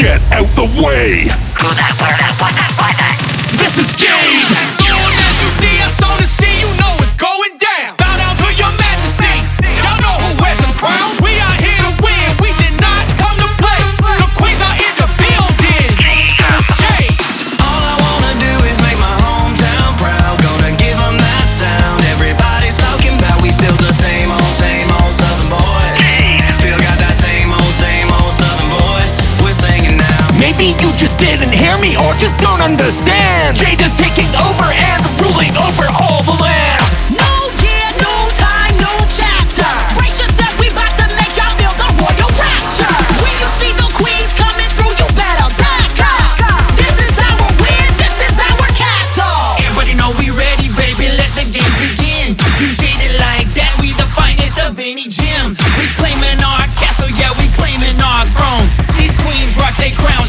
Get out the way! Who that, where that, what that, why that? This is Jade! As soon as you see us on the scene, you know it's going down! Bow down to your majesty! Y'all know who wears the crown! We are here to win, we did not come to play! The queens are in the building! Jade! All I wanna do is make my hometown proud. Gonna give them that sound everybody's talking about. We still the same old Southern boys. Still got that same old Southern voice. We're singing now. Maybe you just didn't hear me or just don't understand. Jade is taking over and ruling over all the land. They crown.